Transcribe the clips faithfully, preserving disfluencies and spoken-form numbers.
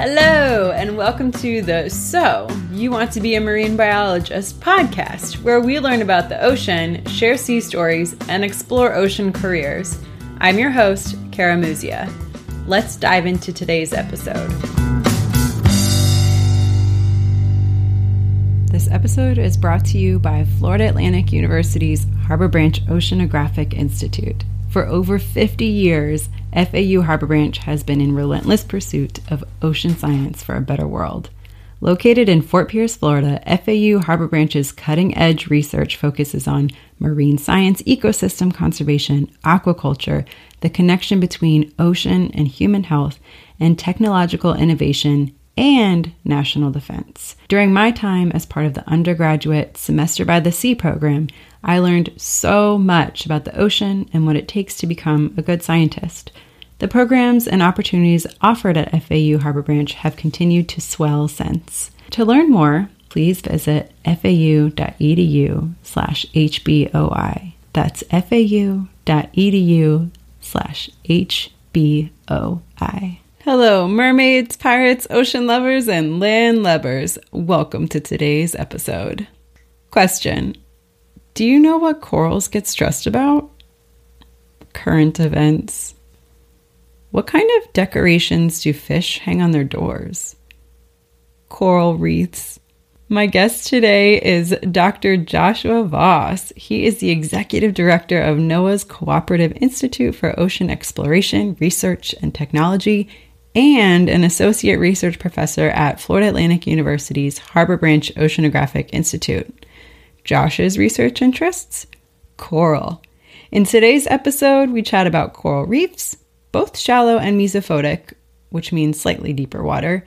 Hello, and welcome to the So You Want to Be a Marine Biologist podcast, where we learn about the ocean, share sea stories, and explore ocean careers. I'm your host, Cara Muzia. Let's dive into today's episode. This episode is brought to you by Florida Atlantic University's Harbor Branch Oceanographic Institute. For over fifty years, F A U Harbor Branch has been in relentless pursuit of ocean science for a better world. Located in Fort Pierce, Florida, F A U Harbor Branch's cutting-edge research focuses on marine science, ecosystem conservation, aquaculture, the connection between ocean and human health, and technological innovation and national defense. During my time as part of the undergraduate Semester by the Sea program, I learned so much about the ocean and what it takes to become a good scientist. The programs and opportunities offered at F A U Harbor Branch have continued to swell since. To learn more, please visit f a u dot e d u slash h b o i. That's f a u dot e d u slash h b o i. Hello, mermaids, pirates, ocean lovers, and land lubbers. Welcome to today's episode. Question. Do you know what corals get stressed about? Current events. What kind of decorations do fish hang on their doors? Coral wreaths. My guest today is Doctor Joshua Voss. He is the executive director of NOAA's Cooperative Institute for Ocean Exploration, Research, and Technology, and an associate research professor at Florida Atlantic University's Harbor Branch Oceanographic Institute. Josh's research interests? Coral. In today's episode, we chat about coral reefs, both shallow and mesophotic, which means slightly deeper water,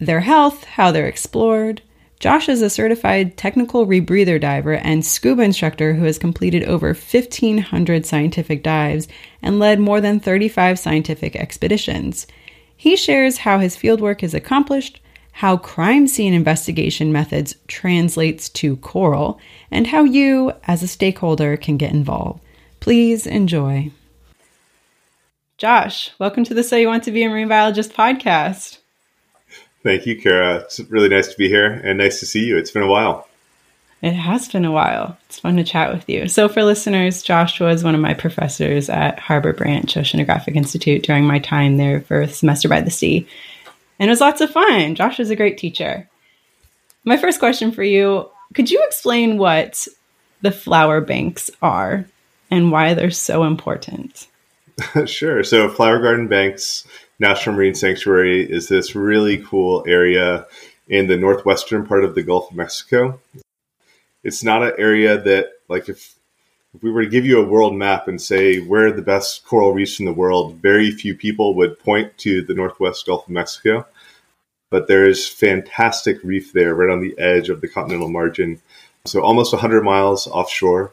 their health, how they're explored. Josh is a certified technical rebreather diver and scuba instructor who has completed over fifteen hundred scientific dives and led more than thirty-five scientific expeditions. He shares how his fieldwork is accomplished, how crime scene investigation methods translates to coral, and how you, as a stakeholder, can get involved. Please enjoy. Josh, welcome to the So You Want to Be a Marine Biologist podcast. Thank you, Cara. It's really nice to be here and nice to see you. It's been a while. It has been a while. It's fun to chat with you. So for listeners, Joshua is one of my professors at Harbor Branch Oceanographic Institute during my time there for Semester by the Sea. And it was lots of fun. Josh is a great teacher. My first question for you, could you explain what the flower banks are and why they're so important? Sure. So Flower Garden Banks National Marine Sanctuary is this really cool area in the northwestern part of the Gulf of Mexico. It's not an area that, like, if, if we were to give you a world map and say, where are the best coral reefs in the world, very few people would point to the northwest Gulf of Mexico. But there is fantastic reef there right on the edge of the continental margin. So almost one hundred miles offshore.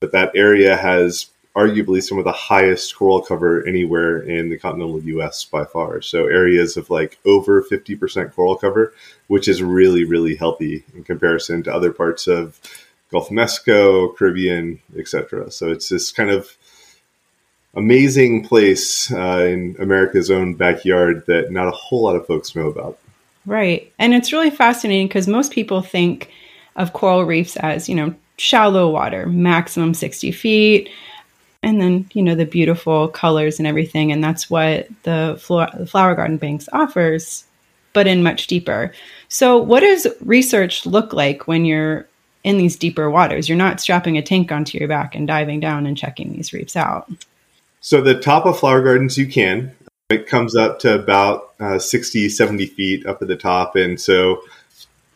But that area has arguably some of the highest coral cover anywhere in the continental U S by far. So areas of like over fifty percent coral cover, which is really, really healthy in comparison to other parts of Gulf of Mexico, Caribbean, et cetera. So it's this kind of amazing place uh, in America's own backyard that not a whole lot of folks know about. Right. And it's really fascinating because most people think of coral reefs as, you know, shallow water, maximum sixty feet, and then, you know, the beautiful colors and everything. And that's what the Flower Garden Banks offers, but in much deeper. So what does research look like when you're in these deeper waters? You're not strapping a tank onto your back and diving down and checking these reefs out. So the top of Flower Gardens, you can. It comes up to about uh, sixty, seventy feet up at the top. And so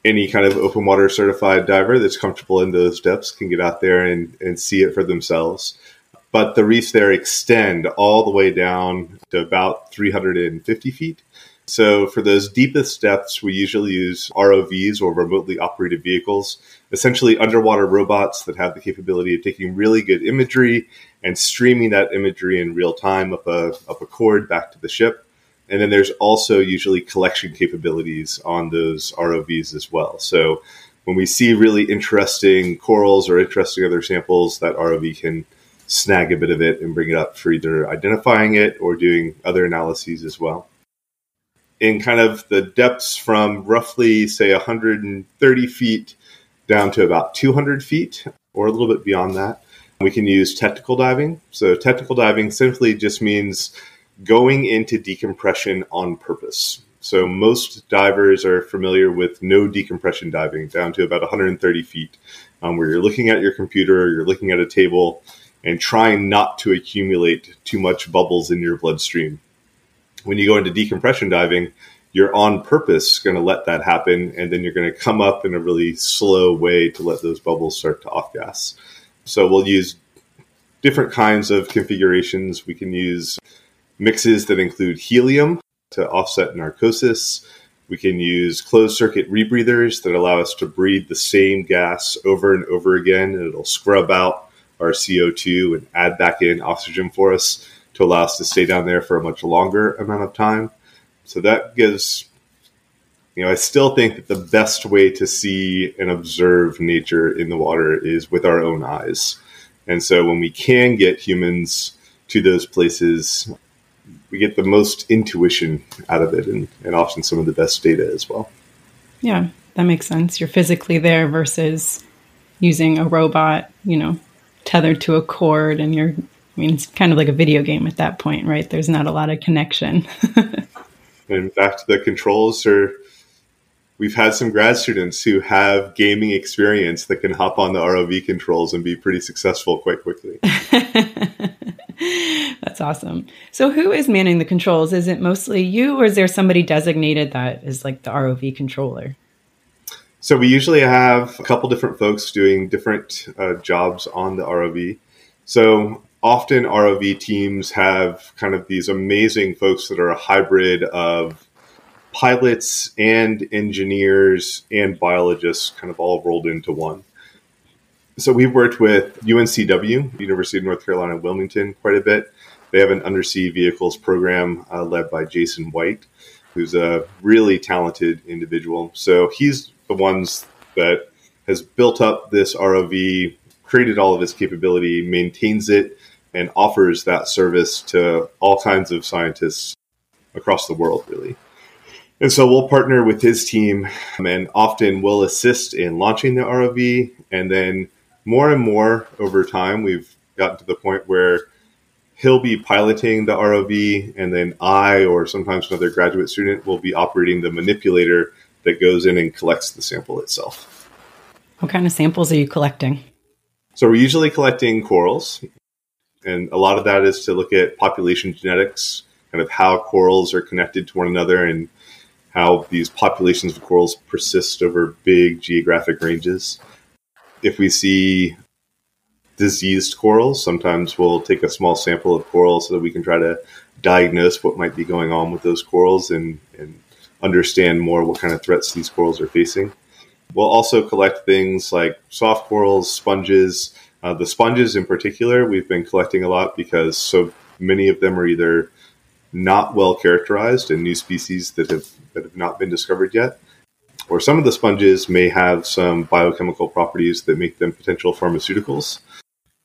any kind of open water certified diver that's comfortable in those depths can get out there and, and see it for themselves. But the reefs there extend all the way down to about three hundred fifty feet. So for those deepest depths, we usually use R O Vs or remotely operated vehicles, essentially underwater robots that have the capability of taking really good imagery and streaming that imagery in real time up a, up a cord back to the ship. And then there's also usually collection capabilities on those R O Vs as well. So when we see really interesting corals or interesting other samples, that R O V can snag a bit of it and bring it up for either identifying it or doing other analyses as well. in kind of the depths from roughly, say, one hundred thirty feet down to about two hundred feet or a little bit beyond that. We can use technical diving. So technical diving simply just means going into decompression on purpose. So most divers are familiar with no decompression diving down to about one hundred thirty feet, um, where you're looking at your computer, or you're looking at a table, and trying not to accumulate too much bubbles in your bloodstream. When you go into decompression diving, you're on purpose going to let that happen, and then you're going to come up in a really slow way to let those bubbles start to off-gas. So we'll use different kinds of configurations. We can use mixes that include helium to offset narcosis. We can use closed-circuit rebreathers that allow us to breathe the same gas over and over again, and it'll scrub out our C O two and add back in oxygen for us to allow us to stay down there for a much longer amount of time. So that gives, you know, I still think that the best way to see and observe nature in the water is with our own eyes. And so when we can get humans to those places, we get the most intuition out of it, and, and often some of the best data as well. Yeah, that makes sense. You're physically there versus using a robot, you know, tethered to a cord, and you're, I mean, it's kind of like a video game at that point, right? There's not a lot of connection. In fact, the controls are, we've had some grad students who have gaming experience that can hop on the R O V controls and be pretty successful quite quickly. That's awesome. So who is manning the controls? Is it mostly you, or is there somebody designated that is like the R O V controller? So we usually have a couple different folks doing different uh, jobs on the R O V. So often R O V teams have kind of these amazing folks that are a hybrid of pilots and engineers and biologists kind of all rolled into one. So we've worked with U N C W, University of North Carolina Wilmington, quite a bit. They have an undersea vehicles program uh, led by Jason White, who's a really talented individual. So he's the ones that has built up this R O V, created all of its capability, maintains it, and offers that service to all kinds of scientists across the world, really. And so we'll partner with his team, and often we'll assist in launching the R O V. And then more and more over time, we've gotten to the point where he'll be piloting the R O V, and then I, or sometimes another graduate student, will be operating the manipulator that goes in and collects the sample itself. What kind of samples are you collecting? So we're usually collecting corals, and a lot of that is to look at population genetics, kind of how corals are connected to one another and how these populations of corals persist over big geographic ranges. If we see diseased corals, sometimes we'll take a small sample of corals so that we can try to diagnose what might be going on with those corals and, and understand more what kind of threats these corals are facing. We'll also collect things like soft corals, sponges. Uh, the sponges in particular, we've been collecting a lot because so many of them are either not well characterized and new species that have, that have not been discovered yet, or some of the sponges may have some biochemical properties that make them potential pharmaceuticals.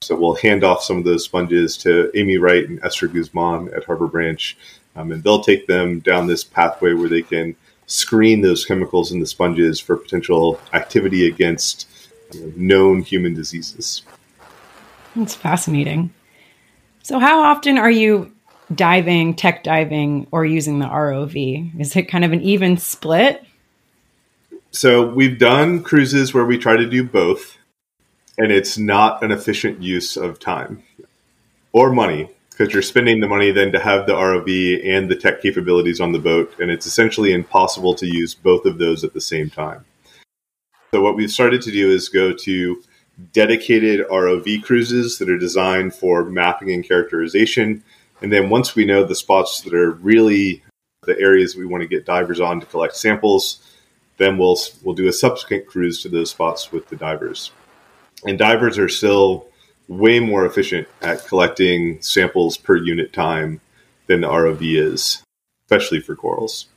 So we'll hand off some of those sponges to Amy Wright and Esther Guzman at Harbor Branch, um, and they'll take them down this pathway where they can screen those chemicals in the sponges for potential activity against you know, known human diseases. That's fascinating. So how often are you diving, tech diving, or using the R O V? Is it kind of an even split? So we've done cruises where we try to do both, and it's not an efficient use of time or money, because you're spending the money then to have the R O V and the tech capabilities on the boat, and it's essentially impossible to use both of those at the same time. So what we've started to do is go to dedicated R O V cruises that are designed for mapping and characterization. And then once we know the spots that are really the areas we want to get divers on to collect samples, then we'll we'll do a subsequent cruise to those spots with the divers. And divers are still way more efficient at collecting samples per unit time than the R O V is, especially for corals.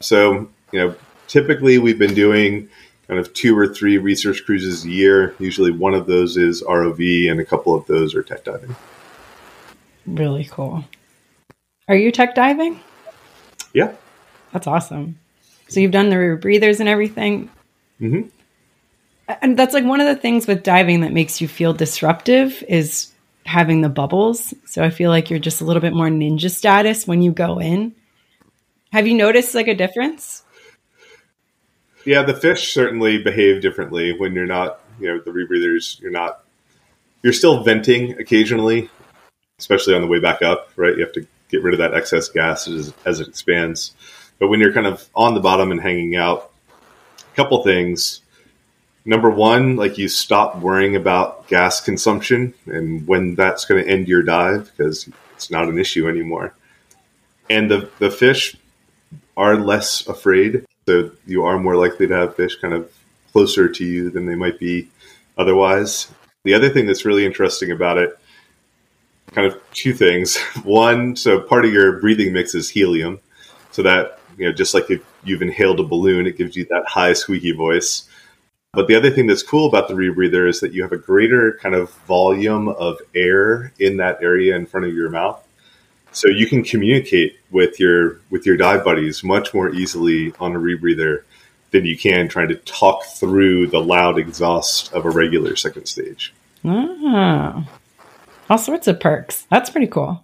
So, you know, typically we've been doing kind of two or three research cruises a year. Usually one of those is R O V and a couple of those are tech diving. Really cool. Are you tech diving? Yeah. That's awesome. So you've done the rebreathers and everything. Mm-hmm. And that's like one of the things with diving that makes you feel disruptive is having the bubbles. So I feel like you're just a little bit more ninja status when you go in. Have you noticed like a difference? Yeah, the fish certainly behave differently when you're not, you know, the rebreathers, you're not, you're still venting occasionally, especially on the way back up, right? You have to get rid of that excess gas as, as it expands. But when you're kind of on the bottom and hanging out, a couple things. Number one, like you stop worrying about gas consumption and when that's going to end your dive because it's not an issue anymore. And the, the fish are less afraid. So you are more likely to have fish kind of closer to you than they might be otherwise. The other thing that's really interesting about it, kind of two things. One, so part of your breathing mix is helium. So that, you know, just like if you've inhaled a balloon, it gives you that high squeaky voice. But the other thing that's cool about the rebreather is that you have a greater kind of volume of air in that area in front of your mouth. So you can communicate with your with your dive buddies much more easily on a rebreather than you can trying to talk through the loud exhaust of a regular second stage. Ah, all sorts of perks. That's pretty cool.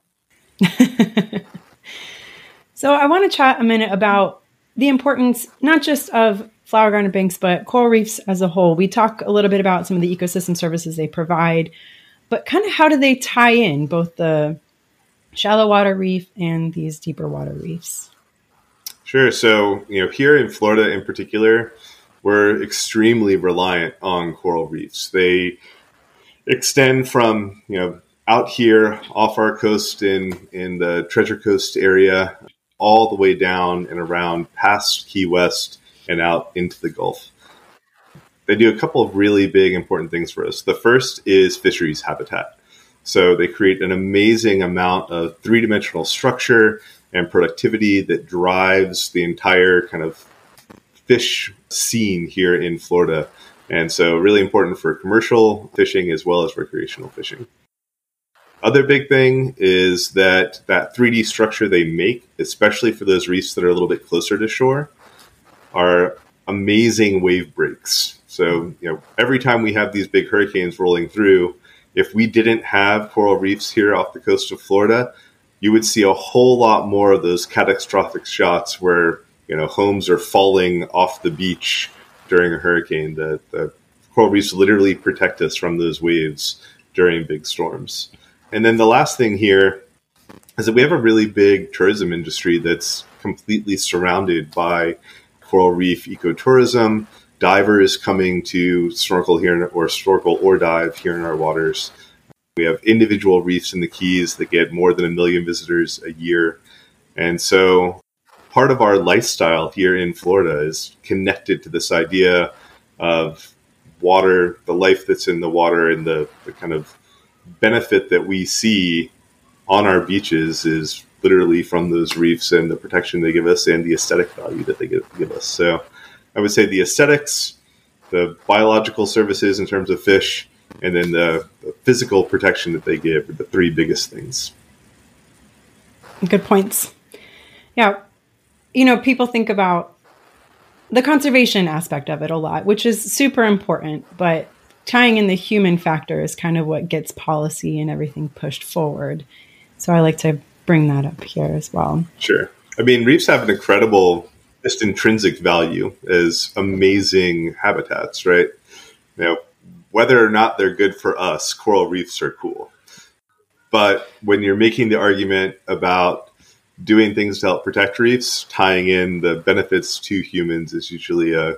So I want to chat a minute about the importance, not just of Flower Garden Banks, but coral reefs as a whole. We talk a little bit about some of the ecosystem services they provide, but kind of how do they tie in both the shallow water reef and these deeper water reefs? Sure. So, you know, here in Florida in particular, we're extremely reliant on coral reefs. They extend from, you know, out here off our coast in, in the Treasure Coast area, all the way down and around past Key West and out into the Gulf. They do a couple of really big important things for us. The first is fisheries habitat. So they create an amazing amount of three-dimensional structure and productivity that drives the entire kind of fish scene here in Florida. And so really important for commercial fishing as well as recreational fishing. Other big thing is that that three D structure they make, especially for those reefs that are a little bit closer to shore, are amazing wave breaks. So, you know, every time we have these big hurricanes rolling through, if we didn't have coral reefs here off the coast of Florida, you would see a whole lot more of those catastrophic shots where, you know, homes are falling off the beach during a hurricane. The, the coral reefs literally protect us from those waves during big storms. And then the last thing here is that we have a really big tourism industry that's completely surrounded by coral reef ecotourism, divers coming to snorkel here in, or snorkel or dive here in our waters. We have individual reefs in the Keys that get more than a million visitors a year. And so part of our lifestyle here in Florida is connected to this idea of water, the life that's in the water, and the, the kind of benefit that we see on our beaches is literally from those reefs and the protection they give us and the aesthetic value that they give, give us. So I would say the aesthetics, the biological services in terms of fish, and then the, the physical protection that they give are the three biggest things. Good points. Yeah. You know, people think about the conservation aspect of it a lot, which is super important, but tying in the human factor is kind of what gets policy and everything pushed forward. So I like to bring that up here as well. Sure. I mean, reefs have an incredible just intrinsic value as amazing habitats, right? You know, whether or not they're good for us, coral reefs are cool. But when you're making the argument about doing things to help protect reefs, tying in the benefits to humans is usually a,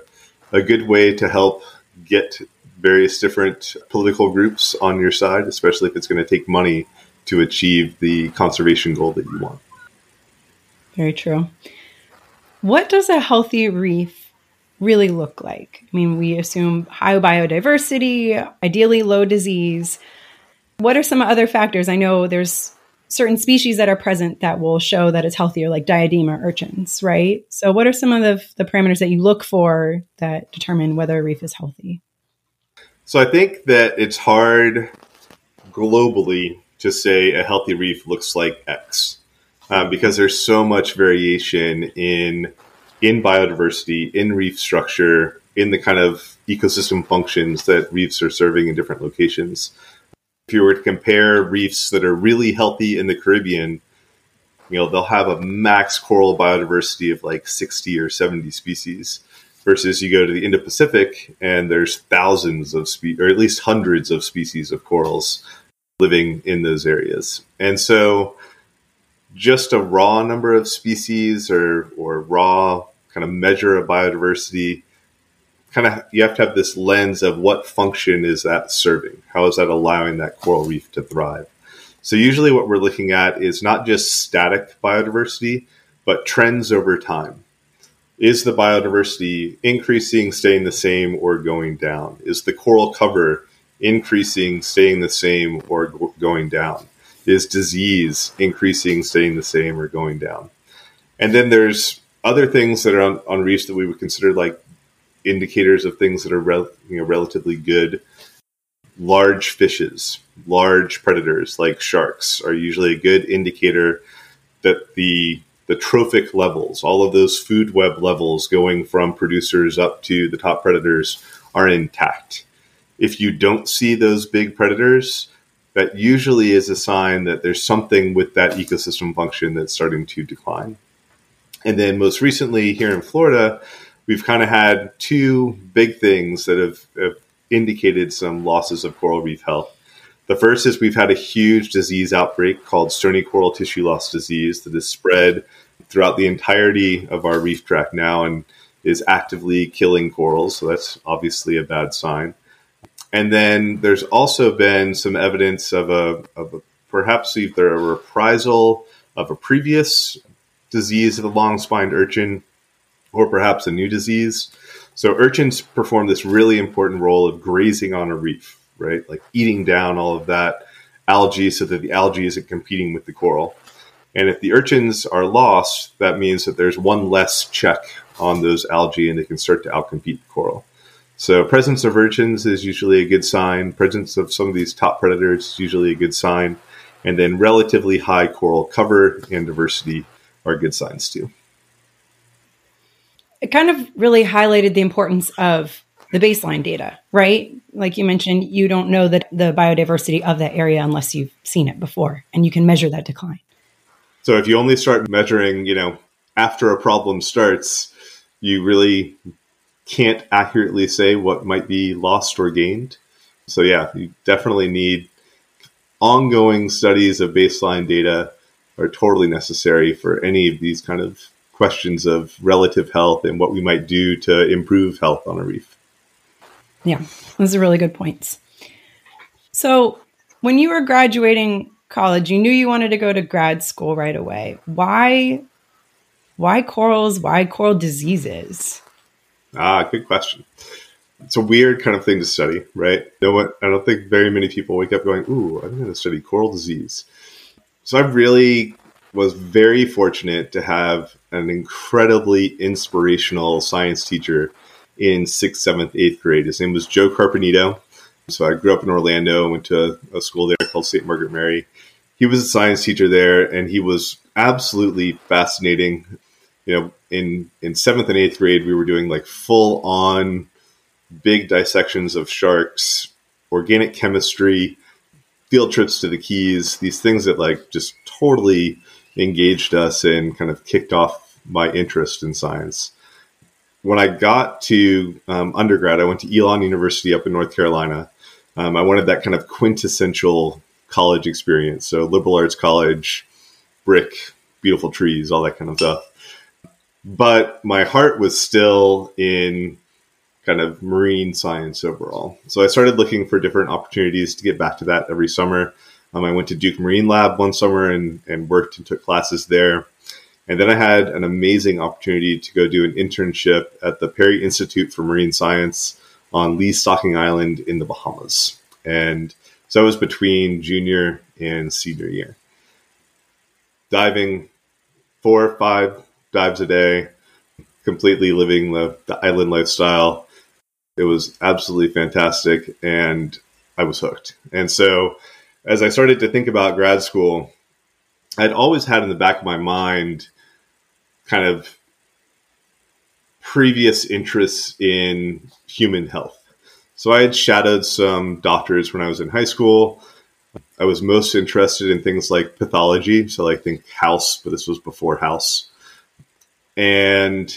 a good way to help get various different political groups on your side, especially if it's going to take money to achieve the conservation goal that you want. Very true. What does a healthy reef really look like? I mean, we assume high biodiversity, ideally low disease. What are some other factors? I know there's certain species that are present that will show that it's healthier, like diadema urchins, right? So what are some of the, the parameters that you look for that determine whether a reef is healthy? So I think that it's hard globally to say a healthy reef looks like X, uh, because there's so much variation in in biodiversity, in reef structure, in the kind of ecosystem functions that reefs are serving in different locations. If you were to compare reefs that are really healthy in the Caribbean, you know, they'll have a max coral biodiversity of like sixty or seventy species, versus you go to the Indo-Pacific and there's thousands of spe- or at least hundreds of species of corals living in those areas. And so just a raw number of species or or raw kind of measure of biodiversity, kind of you have to have this lens of what function is that serving? How is that allowing that coral reef to thrive? So usually what we're looking at is not just static biodiversity, but trends over time. Is the biodiversity increasing, staying the same, or going down? Is the coral cover increasing, staying the same, or go- going down? Is disease increasing, staying the same, or going down? And then there's other things that are on, on reefs that we would consider like indicators of things that are rel- you know, relatively good. Large fishes, large predators like sharks are usually a good indicator that the the trophic levels, all of those food web levels going from producers up to the top predators, are intact. If you don't see those big predators, that usually is a sign that there's something with that ecosystem function that's starting to decline. And then most recently here in Florida, we've kind of had two big things that have, have indicated some losses of coral reef health. The first is we've had a huge disease outbreak called Stony Coral Tissue Loss Disease that is spread throughout the entirety of our reef tract now and is actively killing corals. So that's obviously a bad sign. And then there's also been some evidence of a, of a perhaps either a reprisal of a previous disease of the long-spined urchin or perhaps a new disease. So urchins perform this really important role of grazing on a reef, right? Like eating down all of that algae so that the algae isn't competing with the coral. And if the urchins are lost, that means that there's one less check on those algae and they can start to outcompete the coral. So presence of urchins is usually a good sign. Presence of some of these top predators is usually a good sign. And then relatively high coral cover and diversity are good signs too. It kind of really highlighted the importance of the baseline data, right? Like you mentioned, you don't know that the biodiversity of that area unless you've seen it before, and you can measure that decline. So if you only start measuring, you know, after a problem starts, you really can't accurately say what might be lost or gained. So yeah, you definitely need ongoing studies of baseline data are totally necessary for any of these kind of questions of relative health and what we might do to improve health on a reef. Yeah, those are really good points. So when you were graduating college, you knew you wanted to go to grad school right away. Why, why corals? Why coral diseases? Ah, good question. It's a weird kind of thing to study, right? No one, I don't think very many people wake up going, ooh, I'm going to study coral disease. So I really was very fortunate to have an incredibly inspirational science teacher in sixth, seventh, eighth grade. His name was Joe Carpinito. So I grew up in Orlando, went to a school there called Saint Margaret Mary. He was a science teacher there, and he was absolutely fascinating. You know, in, in seventh and eighth grade, we were doing like full on big dissections of sharks, organic chemistry, field trips to the Keys, these things that like just totally engaged us and kind of kicked off my interest in science. When I got to um, undergrad, I went to Elon University up in North Carolina. Um, I wanted that kind of quintessential college experience. So liberal arts college, brick, beautiful trees, all that kind of stuff. But my heart was still in kind of marine science overall. So I started looking for different opportunities to get back to that every summer. Um, I went to Duke Marine Lab one summer and, and worked and took classes there. And then I had an amazing opportunity to go do an internship at the Perry Institute for Marine Science on Lee Stocking Island in the Bahamas. And so I was between junior and senior year. Diving four or five dives a day, completely living the, the island lifestyle. It was absolutely fantastic, and I was hooked. And so as I started to think about grad school, I'd always had in the back of my mind kind of previous interests in human health. So I had shadowed some doctors when I was in high school. I was most interested in things like pathology. So I think House, but this was before House. And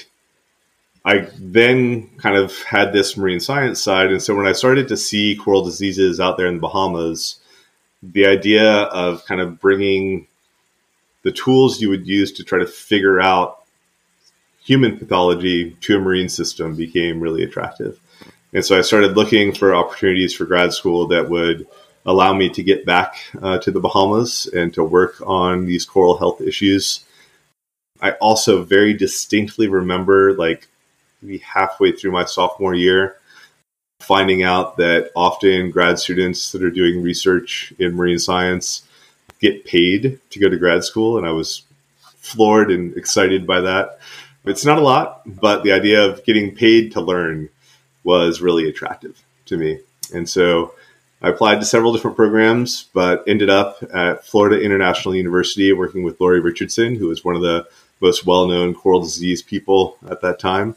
I then kind of had this marine science side. And so when I started to see coral diseases out there in the Bahamas, the idea of kind of bringing the tools you would use to try to figure out human pathology to a marine system became really attractive. And so I started looking for opportunities for grad school that would allow me to get back uh, to the Bahamas and to work on these coral health issues. I also very distinctly remember, like maybe halfway through my sophomore year, finding out that often grad students that are doing research in marine science get paid to go to grad school. And I was floored and excited by that. It's not a lot, but the idea of getting paid to learn was really attractive to me. And so I applied to several different programs, but ended up at Florida International University working with Lori Richardson, who was one of the most well-known coral disease people at that time.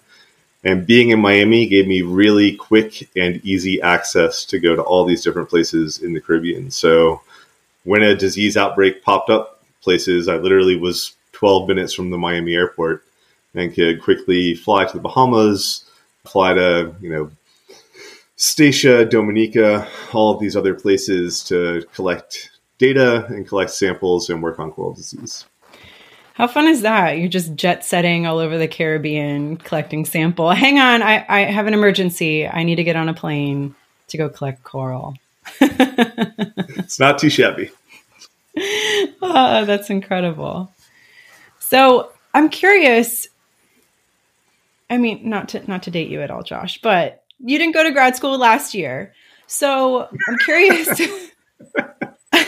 And being in Miami gave me really quick and easy access to go to all these different places in the Caribbean. So when a disease outbreak popped up places, I literally was twelve minutes from the Miami airport and could quickly fly to the Bahamas, fly to, you know, Stacia, Dominica, all of these other places to collect data and collect samples and work on coral disease. How fun is that? You're just jet setting all over the Caribbean, collecting sample. Hang on, I, I have an emergency. I need to get on a plane to go collect coral. It's not too shabby. Oh, that's incredible. So I'm curious. I mean, not to not to date you at all, Josh, but you didn't go to grad school last year. So I'm curious.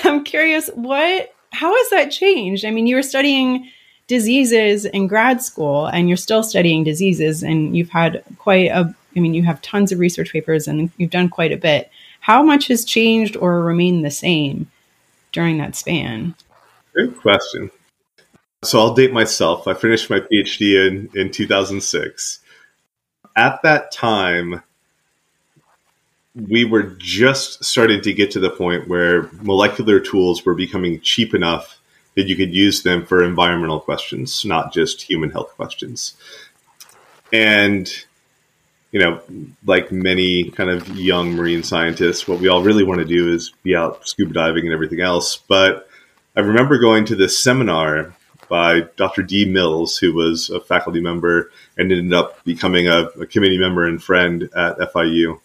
I'm curious what... How has that changed? I mean, you were studying diseases in grad school and you're still studying diseases and you've had quite a, I mean, you have tons of research papers and you've done quite a bit. How much has changed or remained the same during that span? Good question. So I'll date myself. I finished my PhD in, in two thousand six. At that time, we were just starting to get to the point where molecular tools were becoming cheap enough that you could use them for environmental questions, not just human health questions. And, you know, like many kind of young marine scientists, what we all really want to do is be out scuba diving and everything else. But I remember going to this seminar by Doctor D. Mills, who was a faculty member and ended up becoming a, a committee member and friend at F I U.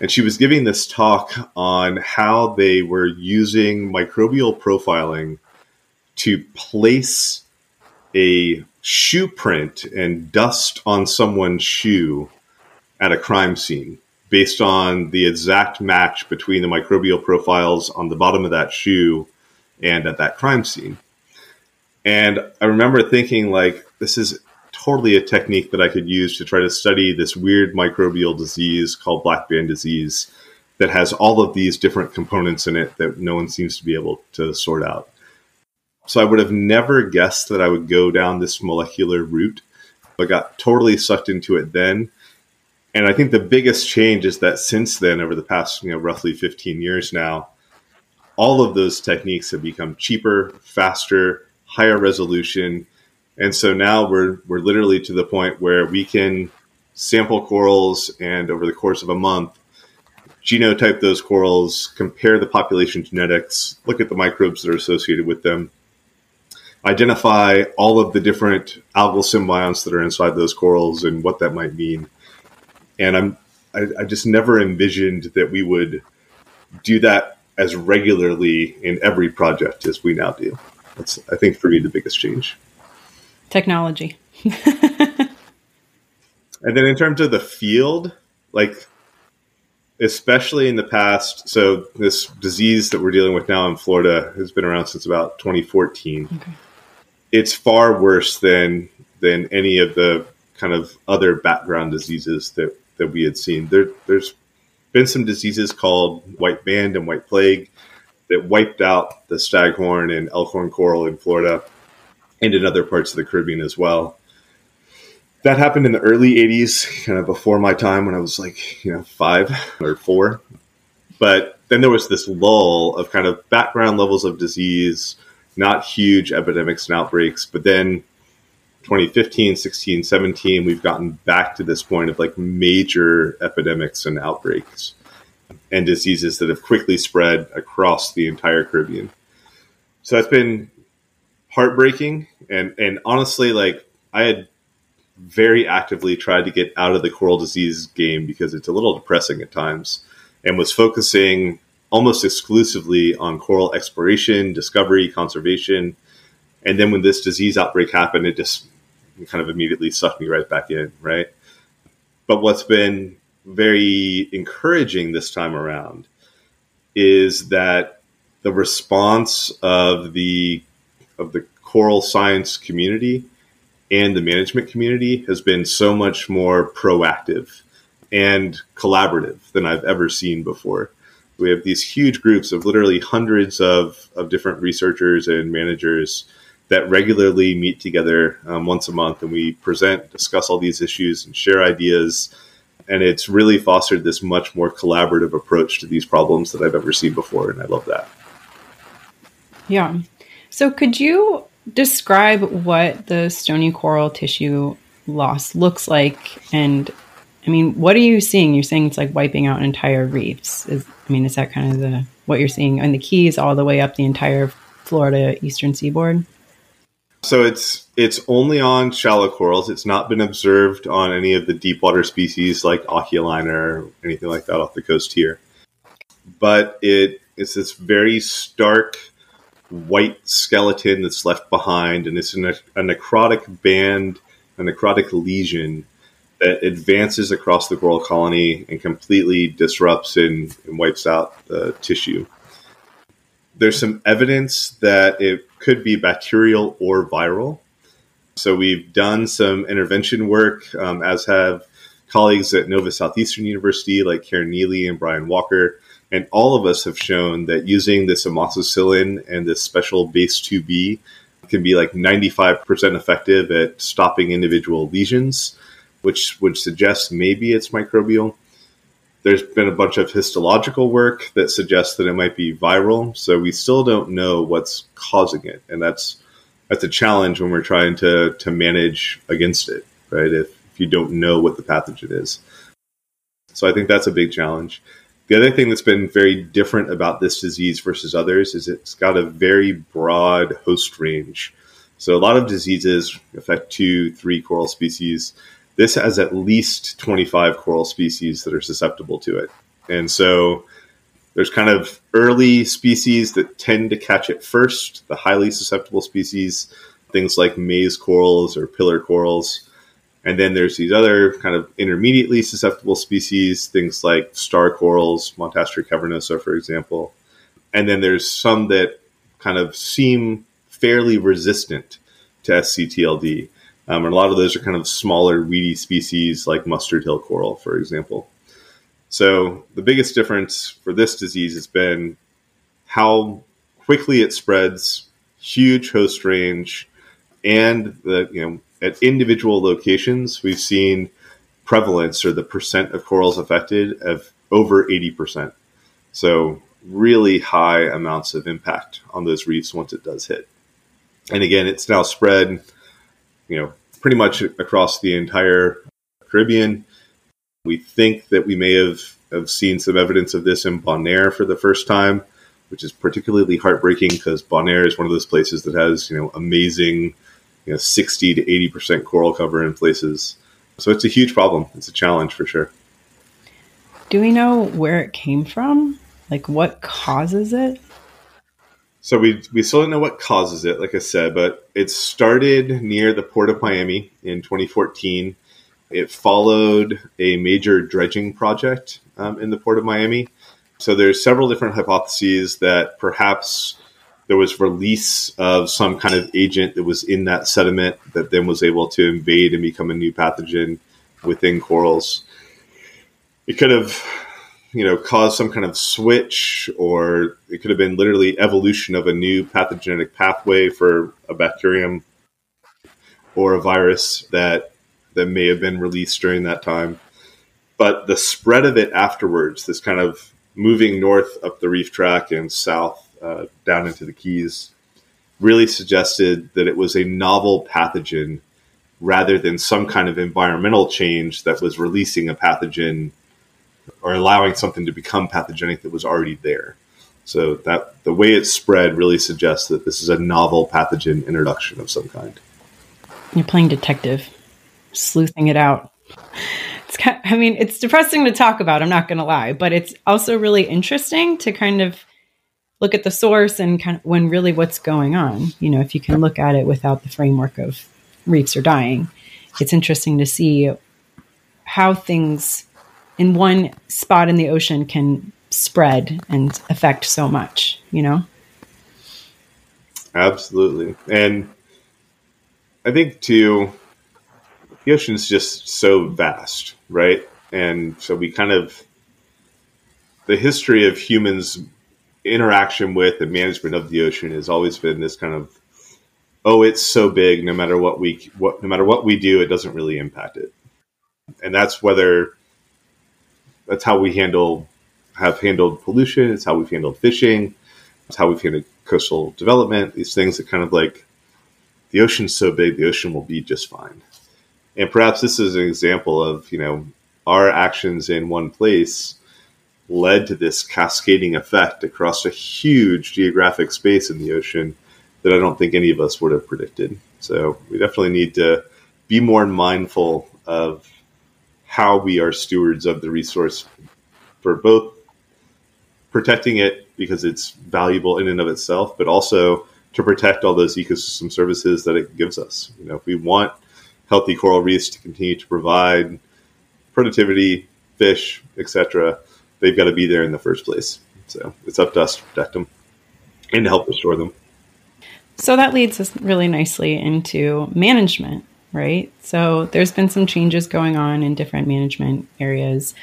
And she was giving this talk on how they were using microbial profiling to place a shoe print and dust on someone's shoe at a crime scene based on the exact match between the microbial profiles on the bottom of that shoe and at that crime scene. And I remember thinking, like, this is totally a technique that I could use to try to study this weird microbial disease called black band disease that has all of these different components in it that no one seems to be able to sort out. So I would have never guessed that I would go down this molecular route, but got totally sucked into it then. And I think the biggest change is that since then, over the past, you know, roughly fifteen years now, all of those techniques have become cheaper, faster, higher resolution. And so now we're we're literally to the point where we can sample corals and over the course of a month, genotype those corals, compare the population genetics, look at the microbes that are associated with them, identify all of the different algal symbionts that are inside those corals and what that might mean. And I'm I, I just never envisioned that we would do that as regularly in every project as we now do. That's, I think, for me, the biggest change. Technology. And then in terms of the field, like especially in the past, so this disease that we're dealing with now in Florida has been around since about twenty fourteen. Okay. It's far worse than than any of the kind of other background diseases that, that we had seen. There, there's been some diseases called white band and white plague that wiped out the staghorn and elkhorn coral in Florida and in other parts of the Caribbean as well. that happened in the early eighties, kind of before my time when I was like, you know, five or four. But then there was this lull of kind of background levels of disease, not huge epidemics and outbreaks. But then twenty fifteen, sixteen, seventeen, we've gotten back to this point of like major epidemics and outbreaks and diseases that have quickly spread across the entire Caribbean. So that's been heartbreaking. And, and honestly, like I had very actively tried to get out of the coral disease game because it's a little depressing at times, and was focusing almost exclusively on coral exploration, discovery, conservation. And then when this disease outbreak happened, it just kind of immediately sucked me right back in, right? But what's been very encouraging this time around is that the response of the of the coral science community and the management community has been so much more proactive and collaborative than I've ever seen before. We have these huge groups of literally hundreds of, of different researchers and managers that regularly meet together um, once a month, and we present, discuss all these issues and share ideas. And it's really fostered this much more collaborative approach to these problems that I've ever seen before, and I love that. Yeah. So could you describe what the stony coral tissue loss looks like? And I mean, what are you seeing? You're saying it's like wiping out entire reefs. Is, I mean, is that kind of the what you're seeing in the Keys all the way up the entire Florida eastern seaboard? So it's it's only on shallow corals. It's not been observed on any of the deep water species like Oculina or anything like that off the coast here. But it it's this very stark white skeleton that's left behind, and it's a, ne- a necrotic band, a necrotic lesion that advances across the coral colony and completely disrupts and, and wipes out the tissue. There's some evidence that it could be bacterial or viral. So we've done some intervention work, um, as have colleagues at Nova Southeastern University, like Karen Neely and Brian Walker. And all of us have shown that using this amoxicillin and this special base two B can be like ninety-five percent effective at stopping individual lesions, which would suggest maybe it's microbial. There's been a bunch of histological work that suggests that it might be viral. So we still don't know what's causing it. And that's that's a challenge when we're trying to, to manage against it, right? If, if you don't know what the pathogen is. So I think that's a big challenge. The other thing that's been very different about this disease versus others is it's got a very broad host range. So a lot of diseases affect two, three coral species. This has at least twenty-five coral species that are susceptible to it. And so there's kind of early species that tend to catch it first, the highly susceptible species, things like maize corals or pillar corals. And then there's these other kind of intermediately susceptible species, things like star corals, Montastrea cavernosa, for example. And then there's some that kind of seem fairly resistant to S C T L D. Um, and a lot of those are kind of smaller, weedy species like mustard hill coral, for example. So the biggest difference for this disease has been how quickly it spreads, huge host range, and the, you know, at individual locations, we've seen prevalence or the percent of corals affected of over eighty percent. So really high amounts of impact on those reefs once it does hit. And again, it's now spread, you know, pretty much across the entire Caribbean. We think that we may have, have seen some evidence of this in Bonaire for the first time, which is particularly heartbreaking because Bonaire is one of those places that has, you know, amazing, you know, sixty to eighty percent coral cover in places. So it's a huge problem. It's a challenge for sure. Do we know where it came from? Like what causes it? So we we still don't know what causes it, like I said, but it started near the Port of Miami in twenty fourteen. It followed a major dredging project um, in the Port of Miami. So there's several different hypotheses that perhaps there was release of some kind of agent that was in that sediment that then was able to invade and become a new pathogen within corals. It could have, you know, caused some kind of switch, or it could have been literally evolution of a new pathogenic pathway for a bacterium or a virus that that may have been released during that time. But the spread of it afterwards, this kind of moving north up the reef track and south uh, down into the Keys, really suggested that it was a novel pathogen rather than some kind of environmental change that was releasing a pathogen or allowing something to become pathogenic that was already there. So that the way it's spread really suggests that this is a novel pathogen introduction of some kind. You're playing detective, sleuthing it out. It's kind of, I mean, it's depressing to talk about, I'm not going to lie, but it's also really interesting to kind of look at the source and kind of when really what's going on. You know, if you can look at it without the framework of reefs are dying, it's interesting to see how things in one spot in the ocean can spread and affect so much, you know? Absolutely. And I think too, the ocean is just so vast, right? And so we kind of, the history of humans' interaction with and management of the ocean has always been this kind of, oh, it's so big, no matter what we, what, no matter what we do, it doesn't really impact it. And that's whether, that's how we handle, have handled pollution. It's how we've handled fishing. It's how we've handled coastal development. These things that kind of like, the ocean's so big, the ocean will be just fine. And perhaps this is an example of, you know, our actions in one place led to this cascading effect across a huge geographic space in the ocean that I don't think any of us would have predicted. So we definitely need to be more mindful of how we are stewards of the resource for both protecting it because it's valuable in and of itself, but also to protect all those ecosystem services that it gives us. You know, if we want healthy coral reefs to continue to provide productivity, fish, et cetera, they've got to be there in the first place. So it's up to us to protect them and to help restore them. So that leads us really nicely into management, right? So there's been some changes going on in different management areas.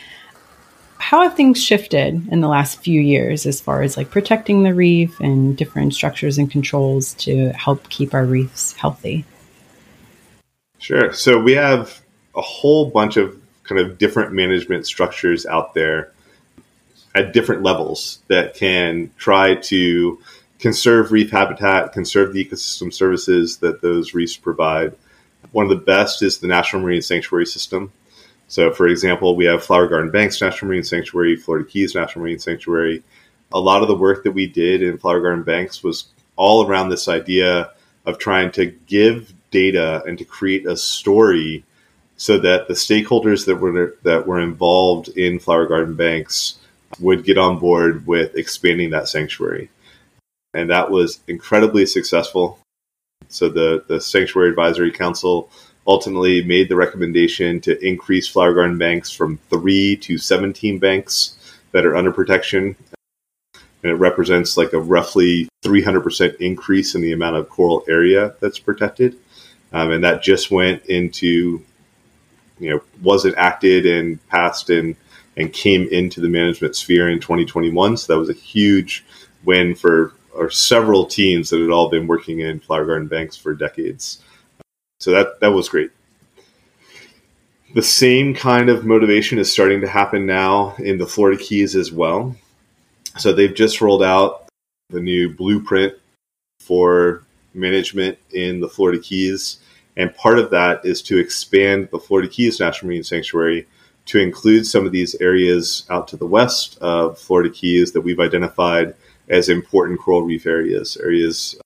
How have things shifted in the last few years as far as like protecting the reef and different structures and controls to help keep our reefs healthy? Sure. So we have a whole bunch of kind of different management structures out there at different levels that can try to conserve reef habitat, conserve the ecosystem services that those reefs provide. One of the best is the National Marine Sanctuary System. So, for example, we have Flower Garden Banks National Marine Sanctuary, Florida Keys National Marine Sanctuary. A lot of the work that we did in Flower Garden Banks was all around this idea of trying to give data and to create a story so that the stakeholders that were that were involved in Flower Garden Banks would get on board with expanding that sanctuary. And that was incredibly successful. So the, the Sanctuary Advisory Council ultimately made the recommendation to increase Flower Garden Banks from three to seventeen banks that are under protection. And it represents like a roughly three hundred percent increase in the amount of coral area that's protected. Um, and that just went into, you know, was enacted and passed and, and came into the management sphere in twenty twenty-one. So that was a huge win for or several teams that had all been working in Flower Garden Banks for decades. So that, that was great. The same kind of motivation is starting to happen now in the Florida Keys as well. So they've just rolled out the new blueprint for management in the Florida Keys. And part of that is to expand the Florida Keys National Marine Sanctuary to include some of these areas out to the west of Florida Keys that we've identified as important coral reef areas, areas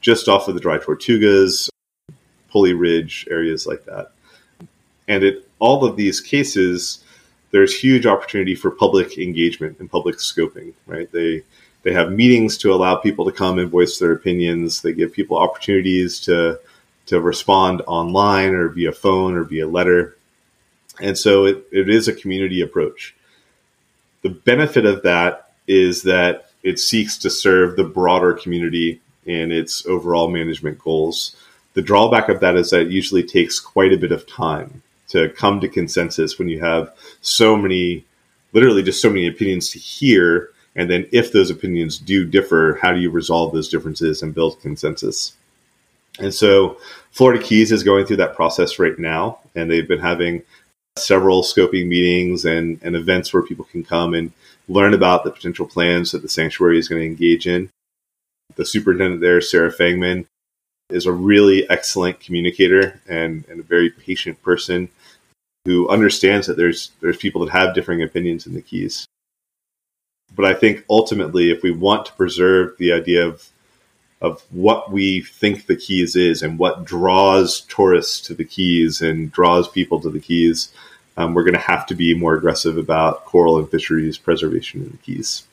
just off of the Dry Tortugas, Pulley Ridge, areas like that. And in all of these cases, there's huge opportunity for public engagement and public scoping, right? They they have meetings to allow people to come and voice their opinions. They give people opportunities to, to respond online or via phone or via letter. And so it, it is a community approach. The benefit of that is that it seeks to serve the broader community and its overall management goals. The drawback of that is that it usually takes quite a bit of time to come to consensus when you have so many, literally just so many opinions to hear. And then if those opinions do differ, how do you resolve those differences and build consensus? And so Florida Keys is going through that process right now, and they've been having several scoping meetings and, and events where people can come and learn about the potential plans that the sanctuary is going to engage in. The superintendent there, Sarah Fangman, is a really excellent communicator and, and a very patient person who understands that there's there's people that have differing opinions in the Keys. But I think ultimately, if we want to preserve the idea of of what we think the Keys is and what draws tourists to the Keys and draws people to the Keys, um, we're going to have to be more aggressive about coral and fisheries preservation in the Keys.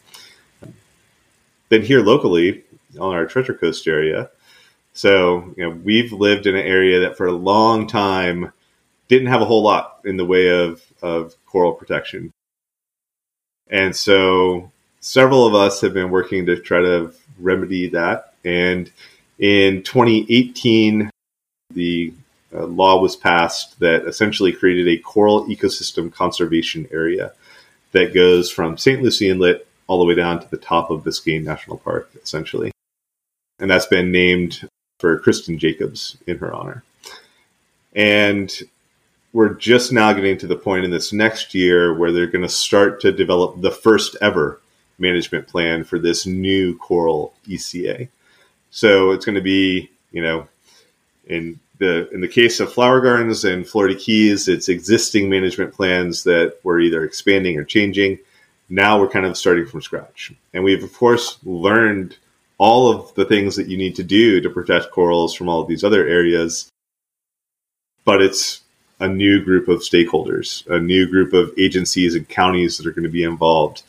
Then here locally on our Treasure Coast area, so you know we've lived in an area that for a long time didn't have a whole lot in the way of, of coral protection. And so several of us have been working to try to remedy that. And in twenty eighteen, the uh, law was passed that essentially created a coral ecosystem conservation area that goes from Saint Lucie Inlet all the way down to the top of Biscayne National Park, essentially. And that's been named for Kristen Jacobs in her honor. And we're just now getting to the point in this next year where they're going to start to develop the first ever management plan for this new coral E C A. So it's going to be, you know, in the in the case of Flower Gardens and Florida Keys, it's existing management plans that we're either expanding or changing. Now we're kind of starting from scratch. And we've, of course, learned all of the things that you need to do to protect corals from all of these other areas. But it's a new group of stakeholders, a new group of agencies and counties that are going to be involved.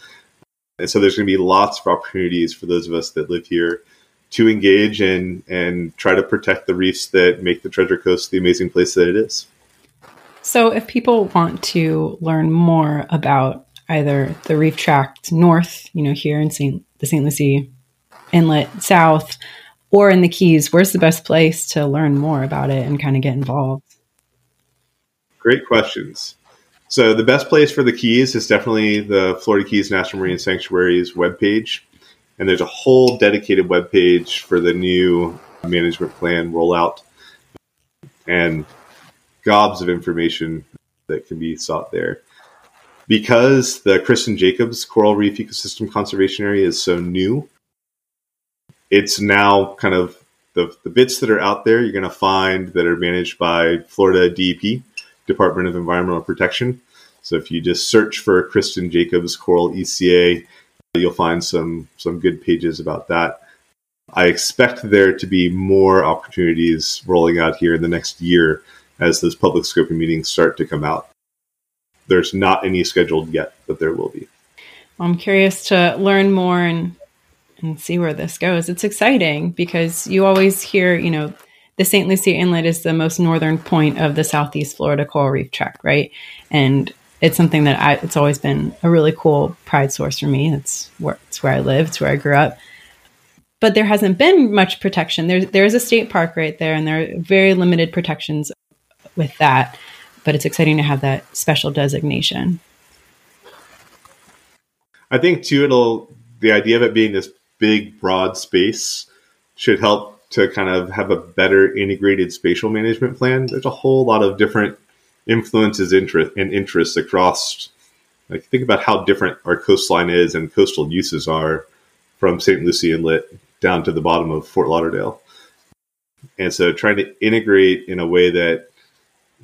And so there's going to be lots of opportunities for those of us that live here to engage and, and try to protect the reefs that make the Treasure Coast the amazing place that it is. So if people want to learn more about either the reef tract north, you know, here in Saint the Saint Lucie Inlet south, or in the Keys, where's the best place to learn more about it and kind of get involved? Great questions. So the best place for the Keys is definitely the Florida Keys National Marine Sanctuary's webpage. And there's a whole dedicated webpage for the new management plan rollout and gobs of information that can be sought there. Because the Kristen Jacobs Coral Reef Ecosystem Conservation Area is so new, it's now kind of the, the bits that are out there you're going to find that are managed by Florida D E P, Department of Environmental Protection. So if you just search for Kristen Jacobs Coral E C A, you'll find some some good pages about that. I expect there to be more opportunities rolling out here in the next year as those public scoping meetings start to come out. There's not any scheduled yet, but there will be. Well, I'm curious to learn more and and see where this goes. It's exciting because you always hear, you know, the Saint Lucie Inlet is the most northern point of the Southeast Florida Coral Reef Tract, right? And it's something that I, it's always been a really cool pride source for me. It's where, it's where I live, it's where I grew up. But there hasn't been much protection. There, there is a state park right there, and there are very limited protections with that. But it's exciting to have that special designation. I think, too, it'll the idea of it being this big, broad space should help to kind of have a better integrated spatial management plan. There's a whole lot of different influences interest, and interests across, like think about how different our coastline is and coastal uses are from Saint Lucie Inlet down to the bottom of Fort Lauderdale. And so trying to integrate in a way that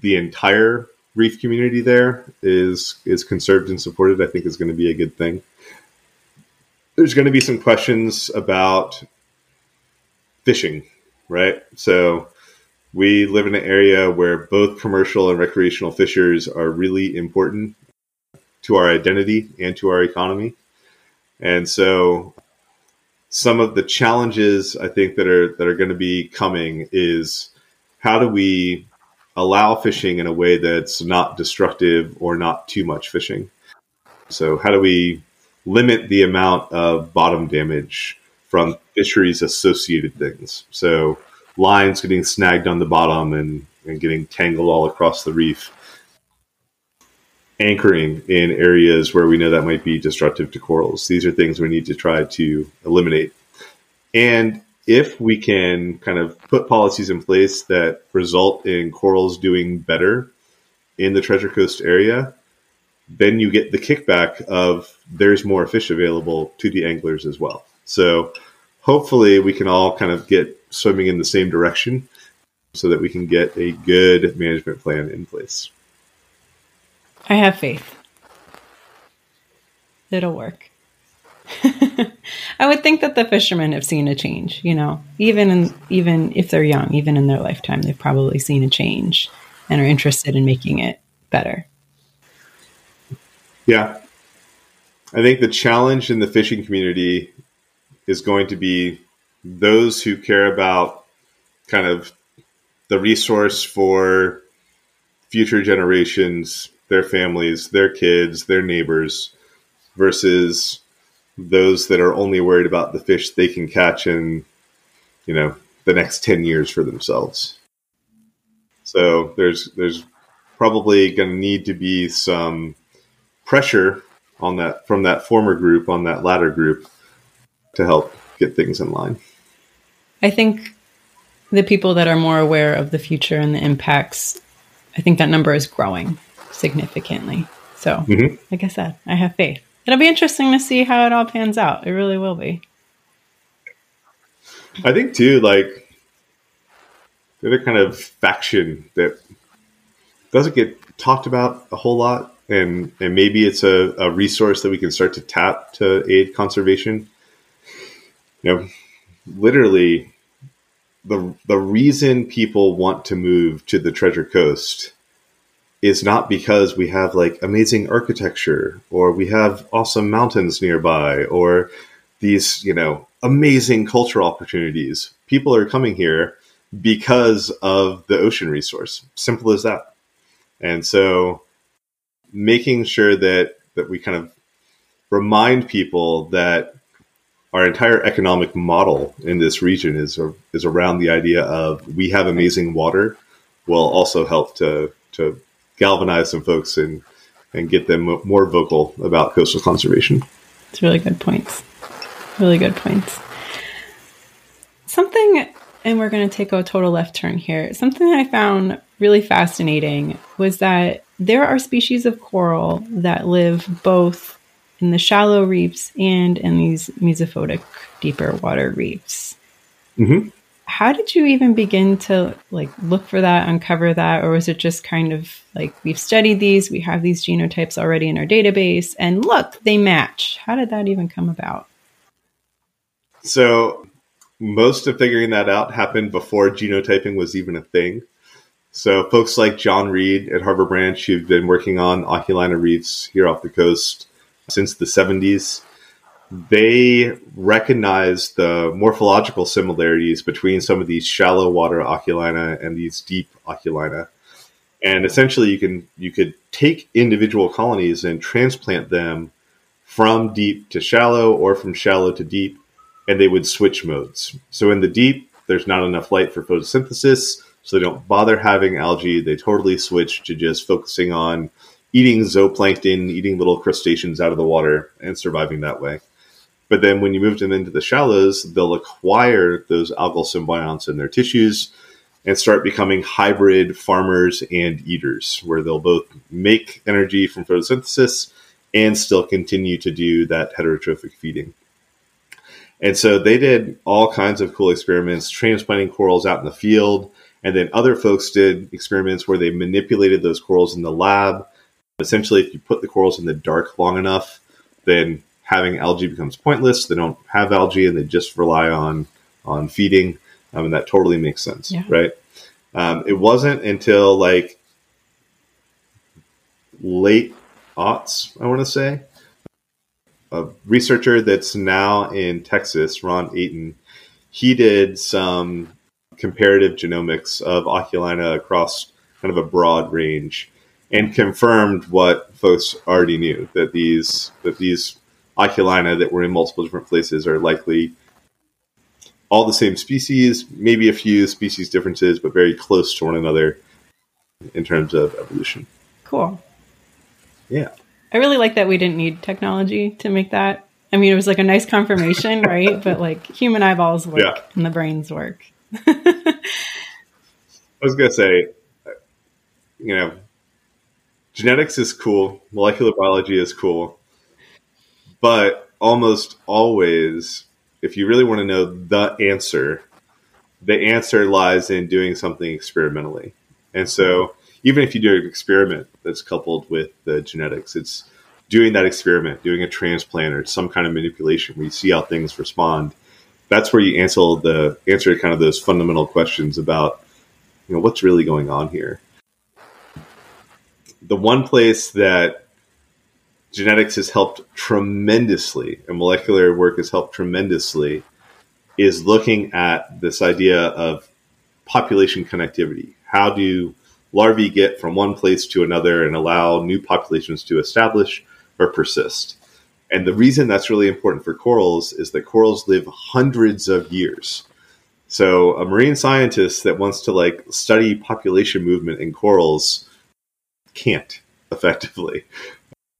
the entire reef community there is, is conserved and supported, I think is going to be a good thing. There's going to be some questions about fishing, right? So we live in an area where both commercial and recreational fishers are really important to our identity and to our economy. And so some of the challenges I think that are that are going to be coming is how do we allow fishing in a way that's not destructive or not too much fishing? So how do we limit the amount of bottom damage from fisheries-associated things? So lines getting snagged on the bottom and, and getting tangled all across the reef. Anchoring in areas where we know that might be destructive to corals. These are things we need to try to eliminate. And if we can kind of put policies in place that result in corals doing better in the Treasure Coast area, then you get the kickback of there's more fish available to the anglers as well. So hopefully we can all kind of get swimming in the same direction so that we can get a good management plan in place. I have faith. It'll work. I would think that the fishermen have seen a change, you know, even in, even if they're young, even in their lifetime, they've probably seen a change and are interested in making it better. Yeah. I think the challenge in the fishing community is going to be those who care about kind of the resource for future generations, their families, their kids, their neighbors, versus those that are only worried about the fish they can catch in, you know, the next ten years for themselves. So there's there's probably going to need to be some pressure on that from that former group, on that latter group, to help get things in line. I think the people that are more aware of the future and the impacts, I think that number is growing significantly. So mm-hmm. like I said, I have faith. It'll be interesting to see how it all pans out. It really will be. I think too, like the other kind of faction that doesn't get talked about a whole lot, and, and maybe it's a, a resource that we can start to tap to aid conservation. You know, literally the the reason people want to move to the Treasure Coast is not because we have like amazing architecture or we have awesome mountains nearby or these, you know, amazing cultural opportunities. People are coming here because of the ocean resource. Simple as that. And so making sure that, that we kind of remind people that our entire economic model in this region is, is around the idea of we have amazing water will also help to, to, galvanize some folks and, and get them more vocal about coastal conservation. It's really good points. Really good points. Something, and we're going to take a total left turn here. Something that I found really fascinating was that there are species of coral that live both in the shallow reefs and in these mesophotic deeper water reefs. Mm-hmm. How did you even begin to like look for that, uncover that? Or was it just kind of like, we've studied these, we have these genotypes already in our database, and look, they match. How did that even come about? So most of figuring that out happened before genotyping was even a thing. So folks like John Reed at Harbor Branch, who've been working on Oculina reefs here off the coast since the seventies, they recognize the morphological similarities between some of these shallow water Oculina and these deep Oculina. And essentially you can, you could take individual colonies and transplant them from deep to shallow or from shallow to deep, and they would switch modes. So in the deep, there's not enough light for photosynthesis, so they don't bother having algae. They totally switch to just focusing on eating zooplankton, eating little crustaceans out of the water and surviving that way. But then when you move them into the shallows, they'll acquire those algal symbionts in their tissues and start becoming hybrid farmers and eaters, where they'll both make energy from photosynthesis and still continue to do that heterotrophic feeding. And so they did all kinds of cool experiments, transplanting corals out in the field. And then other folks did experiments where they manipulated those corals in the lab. Essentially, if you put the corals in the dark long enough, then having algae becomes pointless. They don't have algae, and they just rely on on feeding, um, and that totally makes sense, yeah. right? Um, it wasn't until like late aughts, I want to say, a researcher that's now in Texas, Ron Aiton, he did some comparative genomics of Oculina across kind of a broad range and confirmed what folks already knew, that these that these Oculina that were in multiple different places are likely all the same species, maybe a few species differences, but very close to one another in terms of evolution. Cool. Yeah. I really like that we didn't need technology to make that I mean, it was like a nice confirmation, right? But like human eyeballs work yeah. and the brains work. I was going to say, you know, genetics is cool. Molecular biology is cool. But almost always, if you really want to know the answer, the answer lies in doing something experimentally. And so even if you do an experiment that's coupled with the genetics, it's doing that experiment, doing a transplant or some kind of manipulation where you see how things respond. That's where you answer the answer to kind of those fundamental questions about, you know, what's really going on here. The one place that genetics has helped tremendously and molecular work has helped tremendously is looking at this idea of population connectivity. How do larvae get from one place to another and allow new populations to establish or persist? And the reason that's really important for corals is that corals live hundreds of years. So a marine scientist that wants to like study population movement in corals can't effectively.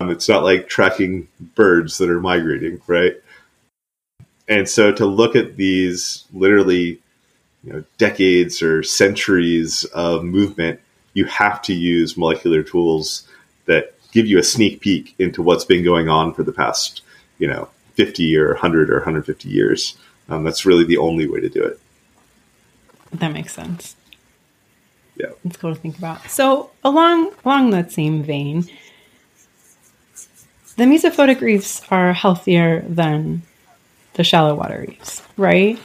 Um, it's not like tracking birds that are migrating, right? And so to look at these literally, you know, decades or centuries of movement, you have to use molecular tools that give you a sneak peek into what's been going on for the past, you know, fifty or one hundred or one hundred fifty years. Um, that's really the only way to do it. That makes sense. Yeah. It's cool to think about. So along, along that same vein, the mesophotic reefs are healthier than the shallow water reefs, right?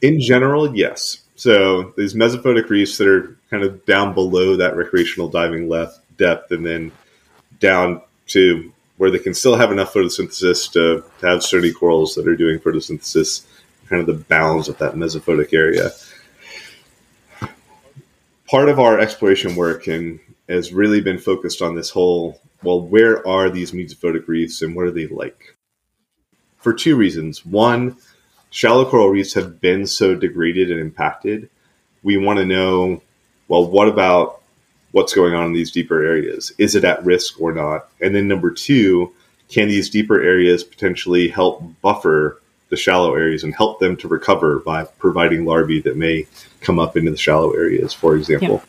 In general, yes. So these mesophotic reefs that are kind of down below that recreational diving left depth and then down to where they can still have enough photosynthesis to, to have sturdy corals that are doing photosynthesis, kind of the bounds of that mesophotic area. Part of our exploration work and has really been focused on this whole, well, where are these mesophotic reefs and what are they like? For two reasons. One, shallow coral reefs have been so degraded and impacted. We want to know, well, what about what's going on in these deeper areas? Is it at risk or not? And then number two, can these deeper areas potentially help buffer the shallow areas and help them to recover by providing larvae that may come up into the shallow areas, for example? Yeah.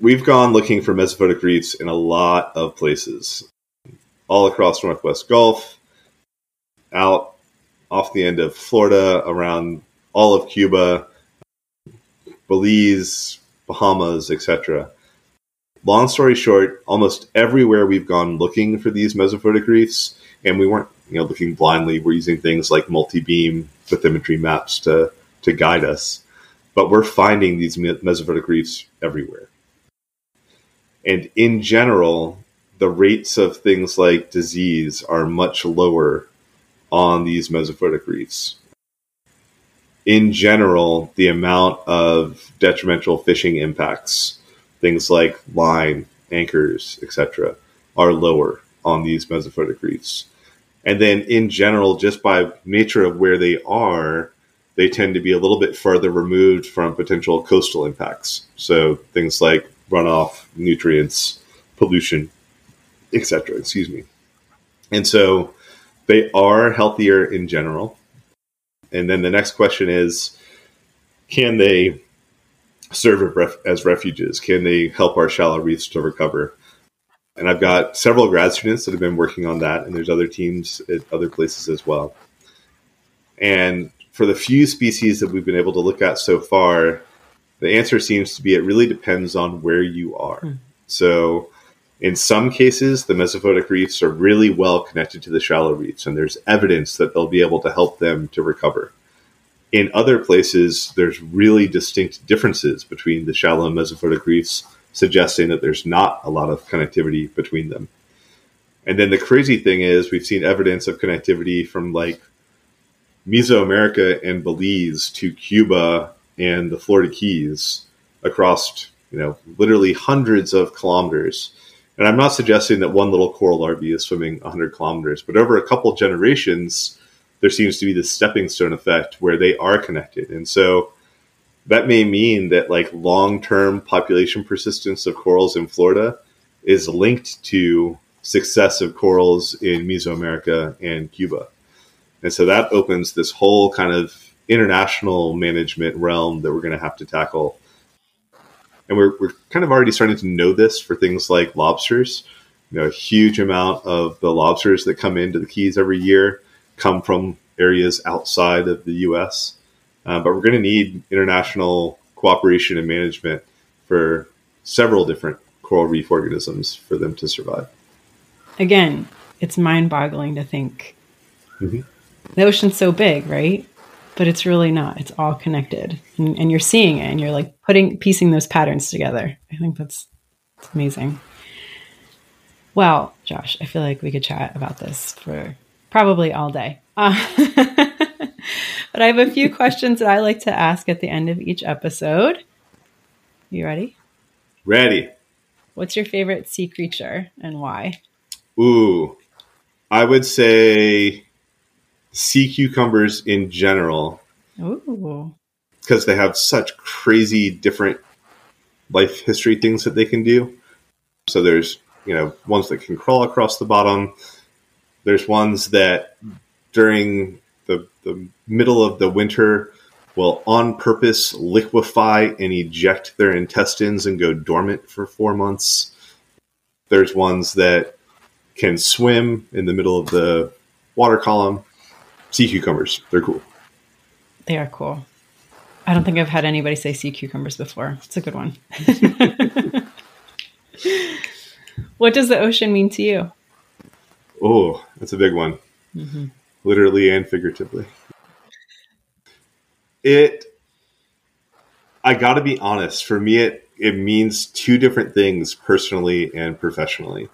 We've gone looking for mesophotic reefs in a lot of places, all across Northwest Gulf, out off the end of Florida, around all of Cuba, Belize, Bahamas, et cetera. Long story short, almost everywhere we've gone looking for these mesophotic reefs, and we weren't, you know, looking blindly. We're using things like multi-beam bathymetry maps to, to guide us. But we're finding these mesophotic reefs everywhere. And in general, the rates of things like disease are much lower on these mesophotic reefs. In general, the amount of detrimental fishing impacts, things like line, anchors, et cetera, are lower on these mesophotic reefs. And then in general, just by nature of where they are, they tend to be a little bit further removed from potential coastal impacts. So things like runoff, nutrients, pollution, et cetera, excuse me. And so they are healthier in general. And then the next question is, can they serve as refuges? Can they help our shallow reefs to recover? And I've got several grad students that have been working on that, and there's other teams at other places as well. And for the few species that we've been able to look at so far, the answer seems to be it really depends on where you are. Mm. So in some cases, the mesophotic reefs are really well connected to the shallow reefs, and there's evidence that they'll be able to help them to recover. In other places, there's really distinct differences between the shallow and mesophotic reefs, suggesting that there's not a lot of connectivity between them. And then the crazy thing is we've seen evidence of connectivity from like Mesoamerica and Belize to Cuba and the Florida Keys across, you know, literally hundreds of kilometers. And I'm not suggesting that one little coral larvae is swimming one hundred kilometers, but over a couple generations, there seems to be this stepping stone effect where they are connected. And so that may mean that like long-term population persistence of corals in Florida is linked to successive corals in Mesoamerica and Cuba. And so that opens this whole kind of international management realm that we're going to have to tackle. And we're, we're kind of already starting to know this for things like lobsters. You know, a huge amount of the lobsters that come into the Keys every year come from areas outside of the U S. Uh, but we're going to need international cooperation and management for several different coral reef organisms for them to survive. Again, it's mind-boggling to think mm-hmm. the ocean's so big, right? But it's really not. It's all connected. And, and you're seeing it, and you're like putting, piecing those patterns together. I think that's, that's amazing. Well, Josh, I feel like we could chat about this for probably all day. Uh, but I have a few questions that I like to ask at the end of each episode. You ready? Ready. What's your favorite sea creature and why? Ooh, I would say sea cucumbers in general. Ooh. Because they have such crazy different life history things that they can do. So there's, you know, ones that can crawl across the bottom. There's ones that during the, the middle of the winter will on purpose liquefy and eject their intestines and go dormant for four months. There's ones that can swim in the middle of the water column. Sea cucumbers. They're cool. They are cool. I don't think I've had anybody say sea cucumbers before. It's a good one. What does the ocean mean to you? Oh, that's a big one. Mm-hmm. Literally and figuratively. It, I gotta be honest, for me, it, it means two different things personally and professionally.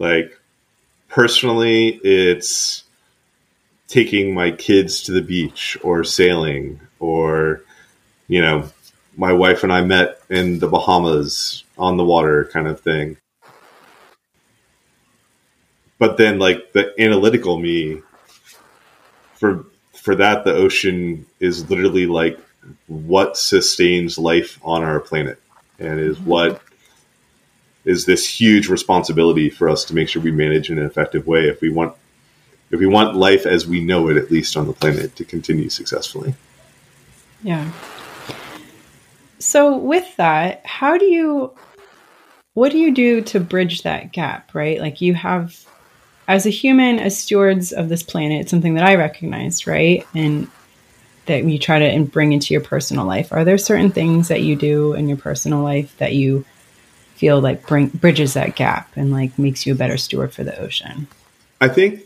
Like, personally, it's taking my kids to the beach or sailing, or, you know, my wife and I met in the Bahamas on the water kind of thing. But then, like, the analytical me, for for that, the ocean is literally like what sustains life on our planet, and is what is this huge responsibility for us to make sure we manage in an effective way if we want if we want life as we know it, at least on the planet, to continue successfully. Yeah. So with that, how do you, what do you do to bridge that gap, right? Like, you have, as a human, as stewards of this planet, it's something that I recognized, right? And that you try to bring into your personal life. Are there certain things that you do in your personal life that you feel like bring, bridges that gap and like makes you a better steward for the ocean? I think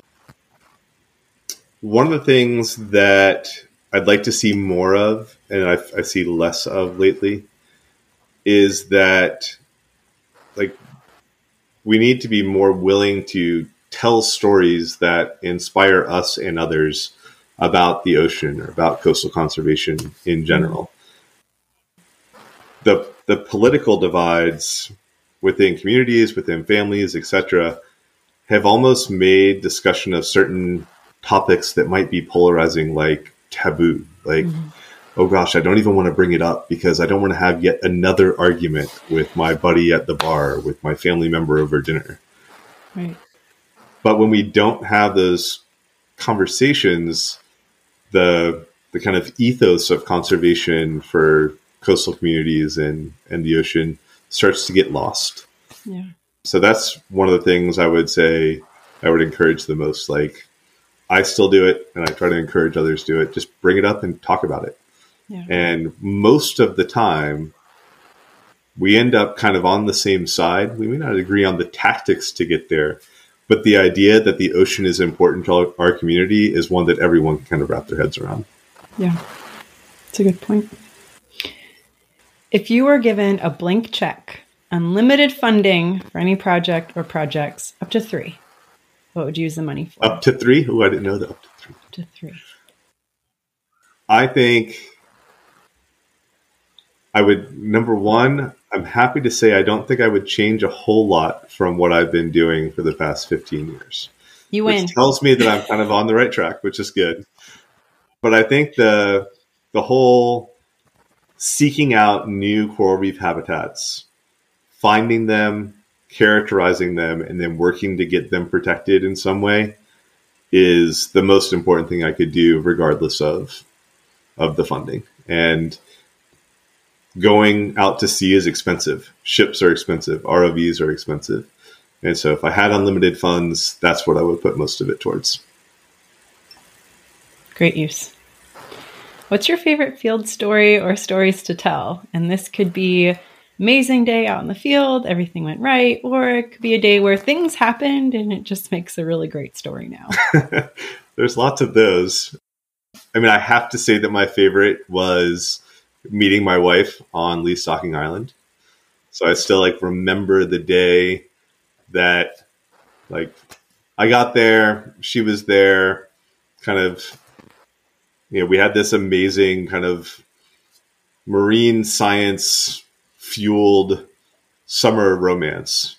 one of the things that I'd like to see more of, and I, I see less of lately, is that, like, we need to be more willing to tell stories that inspire us and others about the ocean or about coastal conservation in general. The the political divides within communities, within families, et cetera, have almost made discussion of certain topics that might be polarizing like taboo. Like, mm-hmm. oh gosh, I don't even want to bring it up because I don't want to have yet another argument with my buddy at the bar, with my family member over dinner. Right. But when we don't have those conversations, the the kind of ethos of conservation for coastal communities and, and the ocean starts to get lost. Yeah. So that's one of the things I would say I would encourage the most. Like, I still do it, and I try to encourage others to do it. Just bring it up and talk about it. Yeah. And most of the time, we end up kind of on the same side. We may not agree on the tactics to get there, but the idea that the ocean is important to our community is one that everyone can kind of wrap their heads around. Yeah, that's a good point. If you were given a blank check, unlimited funding for any project or projects, up to three, what would you use the money for? Up to three? Oh, I didn't know that. Up to three. Up to three. I think I would, number one, I'm happy to say I don't think I would change a whole lot from what I've been doing for the past fifteen years. You win. Which tells me that I'm kind of on the right track, which is good. But I think the the whole seeking out new coral reef habitats, finding them, characterizing them and then working to get them protected in some way is the most important thing I could do, regardless of of the funding. And going out to sea is expensive. Ships are expensive. R O Vs are expensive. And so if I had unlimited funds, that's what I would put most of it towards. Great use. What's your favorite field story or stories to tell? And this could be amazing day out in the field, everything went right, or it could be a day where things happened and it just makes a really great story now. There's lots of those. I mean, I have to say that my favorite was meeting my wife on Lee Stocking Island. So I still like remember the day that like I got there, she was there, kind of, you know, we had this amazing kind of marine science fueled summer romance.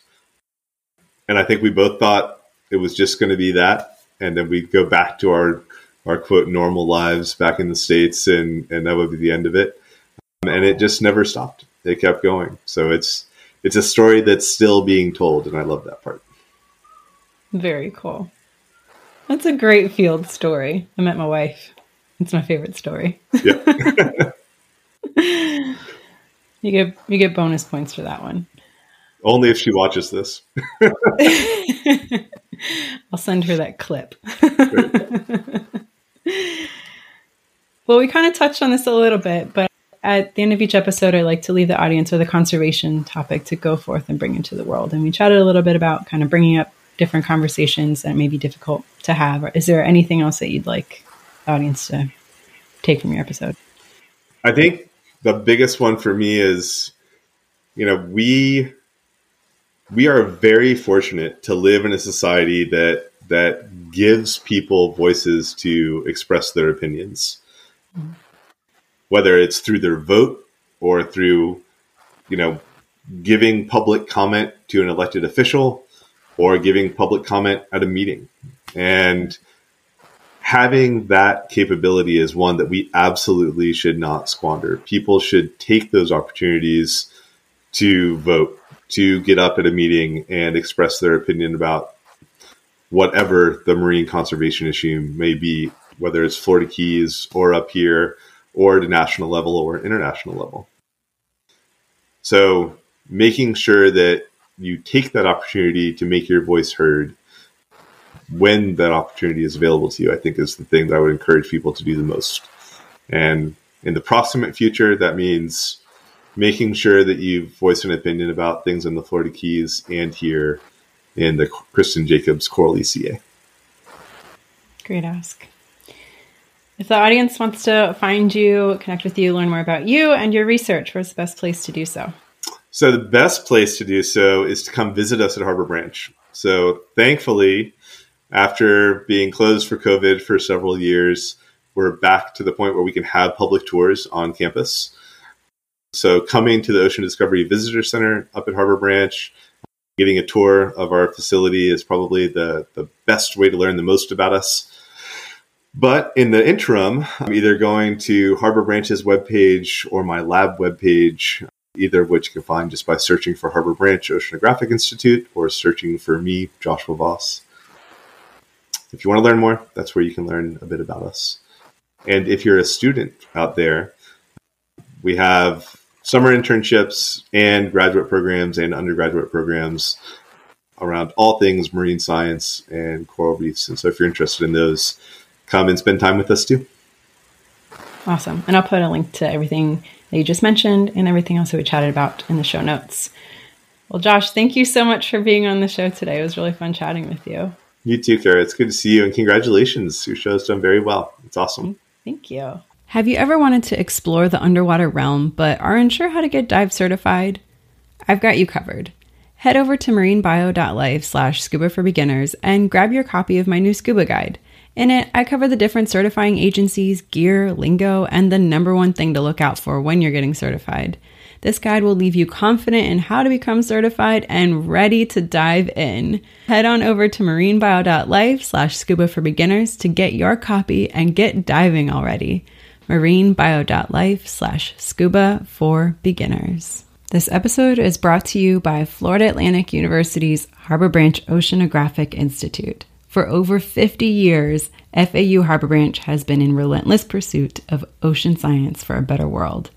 And I think we both thought it was just going to be that. And then we'd go back to our, our quote, normal lives back in the States, and, and that would be the end of it. And it just never stopped. It kept going. So it's, it's a story that's still being told. And I love that part. Very cool. That's a great field story. I met my wife. It's my favorite story. Yeah. You get, you get bonus points for that one. Only if she watches this. I'll send her that clip. Well, we kind of touched on this a little bit, but at the end of each episode, I like to leave the audience with a conservation topic to go forth and bring into the world. And we chatted a little bit about kind of bringing up different conversations that may be difficult to have. Is there anything else that you'd like the audience to take from your episode? I think the biggest one for me is, you know, we we are very fortunate to live in a society that that gives people voices to express their opinions. Mm-hmm. Whether it's through their vote or through, you know, giving public comment to an elected official or giving public comment at a meeting. And having that capability is one that we absolutely should not squander. People should take those opportunities to vote, to get up at a meeting and express their opinion about whatever the marine conservation issue may be, whether it's Florida Keys or up here, or at a national level or international level. So making sure that you take that opportunity to make your voice heard when that opportunity is available to you, I think is the thing that I would encourage people to do the most. And in the proximate future, that means making sure that you voice an opinion about things in the Florida Keys and here in the Kristen Jacobs Coral E C A. Great ask. If the audience wants to find you, connect with you, learn more about you and your research, where's the best place to do so? So the best place to do so is to come visit us at Harbor Branch. So thankfully, after being closed for COVID for several years, we're back to the point where we can have public tours on campus. So coming to the Ocean Discovery Visitor Center up at Harbor Branch, getting a tour of our facility is probably the, the best way to learn the most about us. But in the interim, I'm either going to Harbor Branch's webpage or my lab webpage, either of which you can find just by searching for Harbor Branch Oceanographic Institute or searching for me, Joshua Voss. If you want to learn more, that's where you can learn a bit about us. And if you're a student out there, we have summer internships and graduate programs and undergraduate programs around all things marine science and coral reefs. And so if you're interested in those, come and spend time with us too. Awesome. And I'll put a link to everything that you just mentioned and everything else that we chatted about in the show notes. Well, Josh, thank you so much for being on the show today. It was really fun chatting with you. You too, Cara. It's good to see you, and congratulations. Your show's done very well. It's awesome. Thank you. Have you ever wanted to explore the underwater realm but aren't sure how to get dive certified? I've got you covered. Head over to marinebio.life slash scuba for beginners and grab your copy of my new scuba guide. In it, I cover the different certifying agencies, gear, lingo, and the number one thing to look out for when you're getting certified. This guide will leave you confident in how to become certified and ready to dive in. Head on over to marinebio.life slash scuba for beginners to get your copy and get diving already. marinebio.life slash scuba for beginners. This episode is brought to you by Florida Atlantic University's Harbor Branch Oceanographic Institute. For over fifty years, F A U Harbor Branch has been in relentless pursuit of ocean science for a better world.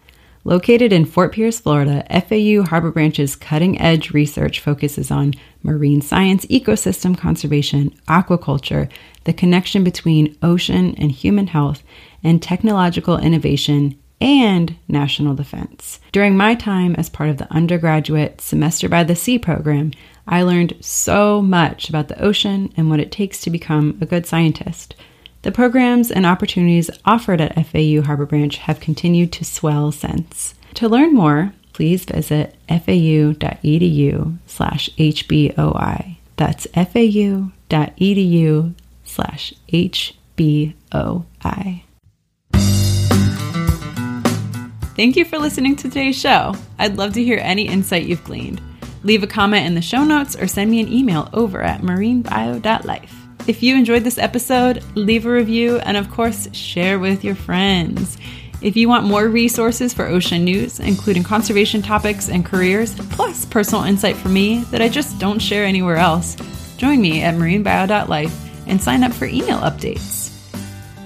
Located in Fort Pierce, Florida, F A U Harbor Branch's cutting-edge research focuses on marine science, ecosystem conservation, aquaculture, the connection between ocean and human health, and technological innovation and national defense. During my time as part of the undergraduate Semester by the Sea program, I learned so much about the ocean and what it takes to become a good scientist. The programs and opportunities offered at F A U Harbor Branch have continued to swell since. To learn more, please visit f a u dot e d u slash h b o i. That's f a u dot e d u slash h b o i. Thank you for listening to today's show. I'd love to hear any insight you've gleaned. Leave a comment in the show notes or send me an email over at marine bio dot life. If you enjoyed this episode, leave a review and, of course, share with your friends. If you want more resources for ocean news, including conservation topics and careers, plus personal insight from me that I just don't share anywhere else, join me at marine bio dot life and sign up for email updates.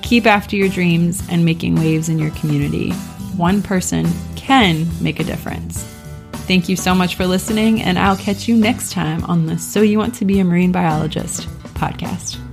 Keep after your dreams and making waves in your community. One person can make a difference. Thank you so much for listening, and I'll catch you next time on the So You Want to Be a Marine Biologist podcast.